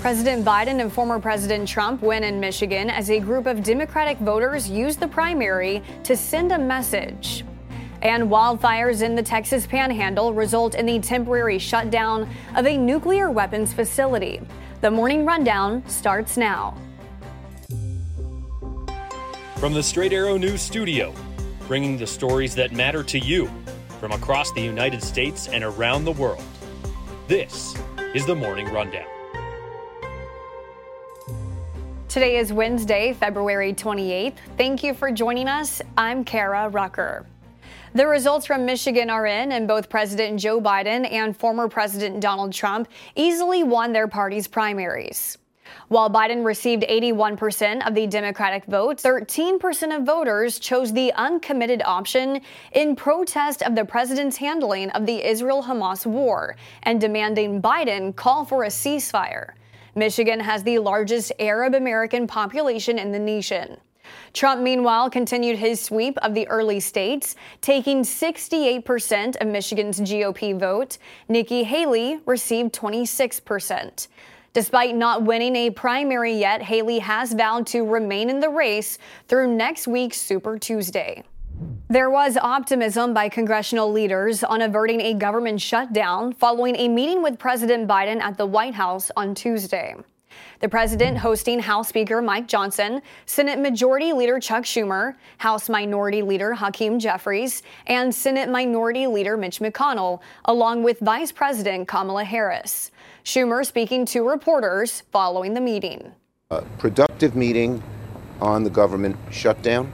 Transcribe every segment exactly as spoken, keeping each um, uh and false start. President Biden and former President Trump win in Michigan as a group of Democratic voters used the primary to send a message. And wildfires in the Texas Panhandle result in the temporary shutdown of a nuclear weapons facility. The Morning Rundown starts now. From the Straight Arrow News studio, bringing the stories that matter to you from across the United States and around the world. This is The Morning Rundown. Today is Wednesday, February twenty-eighth. Thank you for joining us. I'm Kara Rucker. The results from Michigan are in, and both President Joe Biden and former President Donald Trump easily won their party's primaries. While Biden received eighty-one percent of the Democratic vote, thirteen percent of voters chose the uncommitted option in protest of the president's handling of the Israel-Hamas war and demanding Biden call for a ceasefire. Michigan has the largest Arab-American population in the nation. Trump, meanwhile, continued his sweep of the early states, taking sixty-eight percent of Michigan's G O P vote. Nikki Haley received twenty-six percent. Despite not winning a primary yet, Haley has vowed to remain in the race through next week's Super Tuesday. There was optimism by congressional leaders on averting a government shutdown following a meeting with President Biden at the White House on Tuesday. The president hosting House Speaker Mike Johnson, Senate Majority Leader Chuck Schumer, House Minority Leader Hakeem Jeffries, and Senate Minority Leader Mitch McConnell, along with Vice President Kamala Harris. Schumer speaking to reporters following the meeting. A productive meeting on the government shutdown.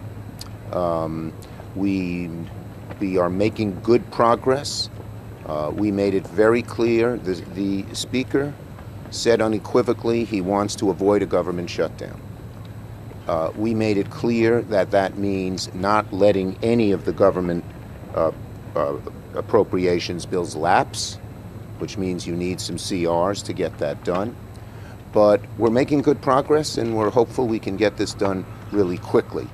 Um, We, we are making good progress. Uh, we made it very clear. The, the speaker said unequivocally he wants to avoid a government shutdown. Uh, we made it clear that that means not letting any of the government uh, uh, appropriations bills lapse, which means you need some C Rs to get that done. But we're making good progress, and we're hopeful we can get this done really quickly.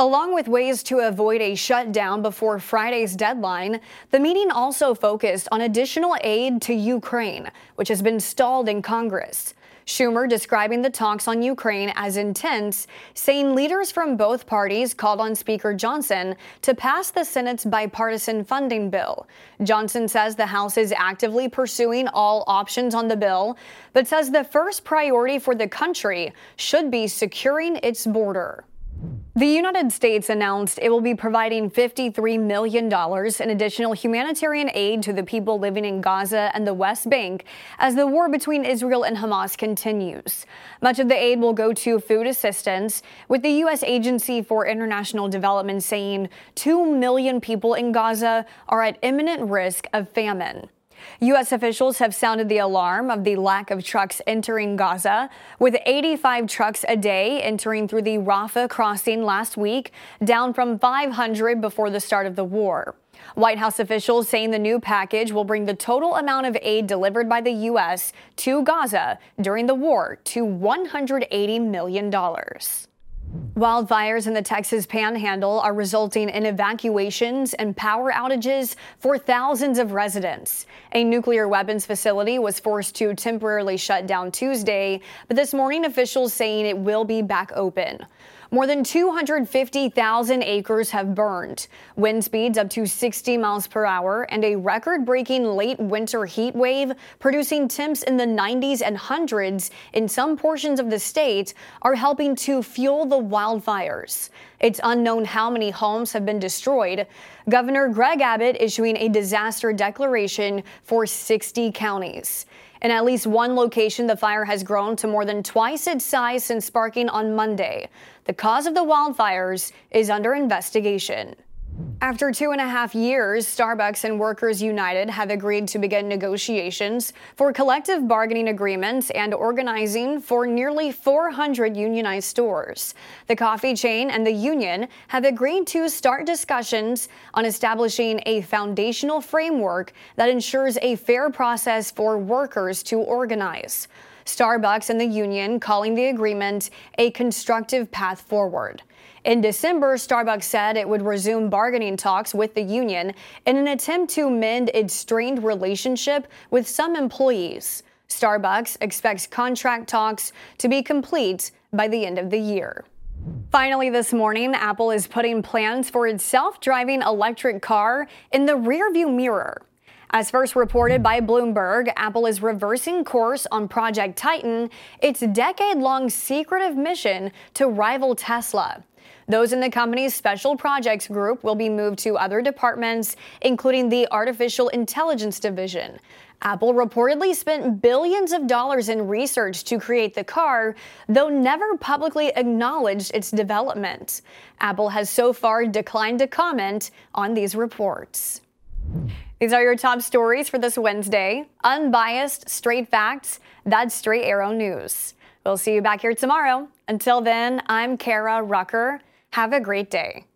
Along with ways to avoid a shutdown before Friday's deadline, the meeting also focused on additional aid to Ukraine, which has been stalled in Congress. Schumer describing the talks on Ukraine as intense, saying leaders from both parties called on Speaker Johnson to pass the Senate's bipartisan funding bill. Johnson says the House is actively pursuing all options on the bill, but says the first priority for the country should be securing its border. The United States announced it will be providing fifty-three million dollars in additional humanitarian aid to the people living in Gaza and the West Bank as the war between Israel and Hamas continues. Much of the aid will go to food assistance, with the U S Agency for International Development saying two million people in Gaza are at imminent risk of famine. U S officials have sounded the alarm of the lack of trucks entering Gaza, with eighty-five trucks a day entering through the Rafah crossing last week, down from five hundred before the start of the war. White House officials saying the new package will bring the total amount of aid delivered by the U S to Gaza during the war to one hundred eighty million dollars. Wildfires in the Texas Panhandle are resulting in evacuations and power outages for thousands of residents. A nuclear weapons facility was forced to temporarily shut down Tuesday, but this morning officials saying it will be back open. More than two hundred fifty thousand acres have burned. Wind speeds up to sixty miles per hour and a record-breaking late winter heat wave producing temps in the nineties and hundreds in some portions of the state are helping to fuel the wildfires. It's unknown how many homes have been destroyed. Governor Greg Abbott issuing a disaster declaration for sixty counties. In at least one location, the fire has grown to more than twice its size since sparking on Monday. The cause of the wildfires is under investigation. After two and a half years, Starbucks and Workers United have agreed to begin negotiations for collective bargaining agreements and organizing for nearly four hundred unionized stores. The coffee chain and the union have agreed to start discussions on establishing a foundational framework that ensures a fair process for workers to organize. Starbucks and the union calling the agreement a constructive path forward. In December, Starbucks said it would resume bargaining talks with the union in an attempt to mend its strained relationship with some employees. Starbucks expects contract talks to be complete by the end of the year. Finally this morning, Apple is putting plans for its self-driving electric car in the rearview mirror. As first reported by Bloomberg, Apple is reversing course on Project Titan, its decade-long secretive mission to rival Tesla. Those in the company's special projects group will be moved to other departments, including the artificial intelligence division. Apple reportedly spent billions of dollars in research to create the car, though never publicly acknowledged its development. Apple has so far declined to comment on these reports. These are your top stories for this Wednesday. Unbiased, straight facts. That's Straight Arrow News. We'll see you back here tomorrow. Until then, I'm Kara Rucker. Have a great day.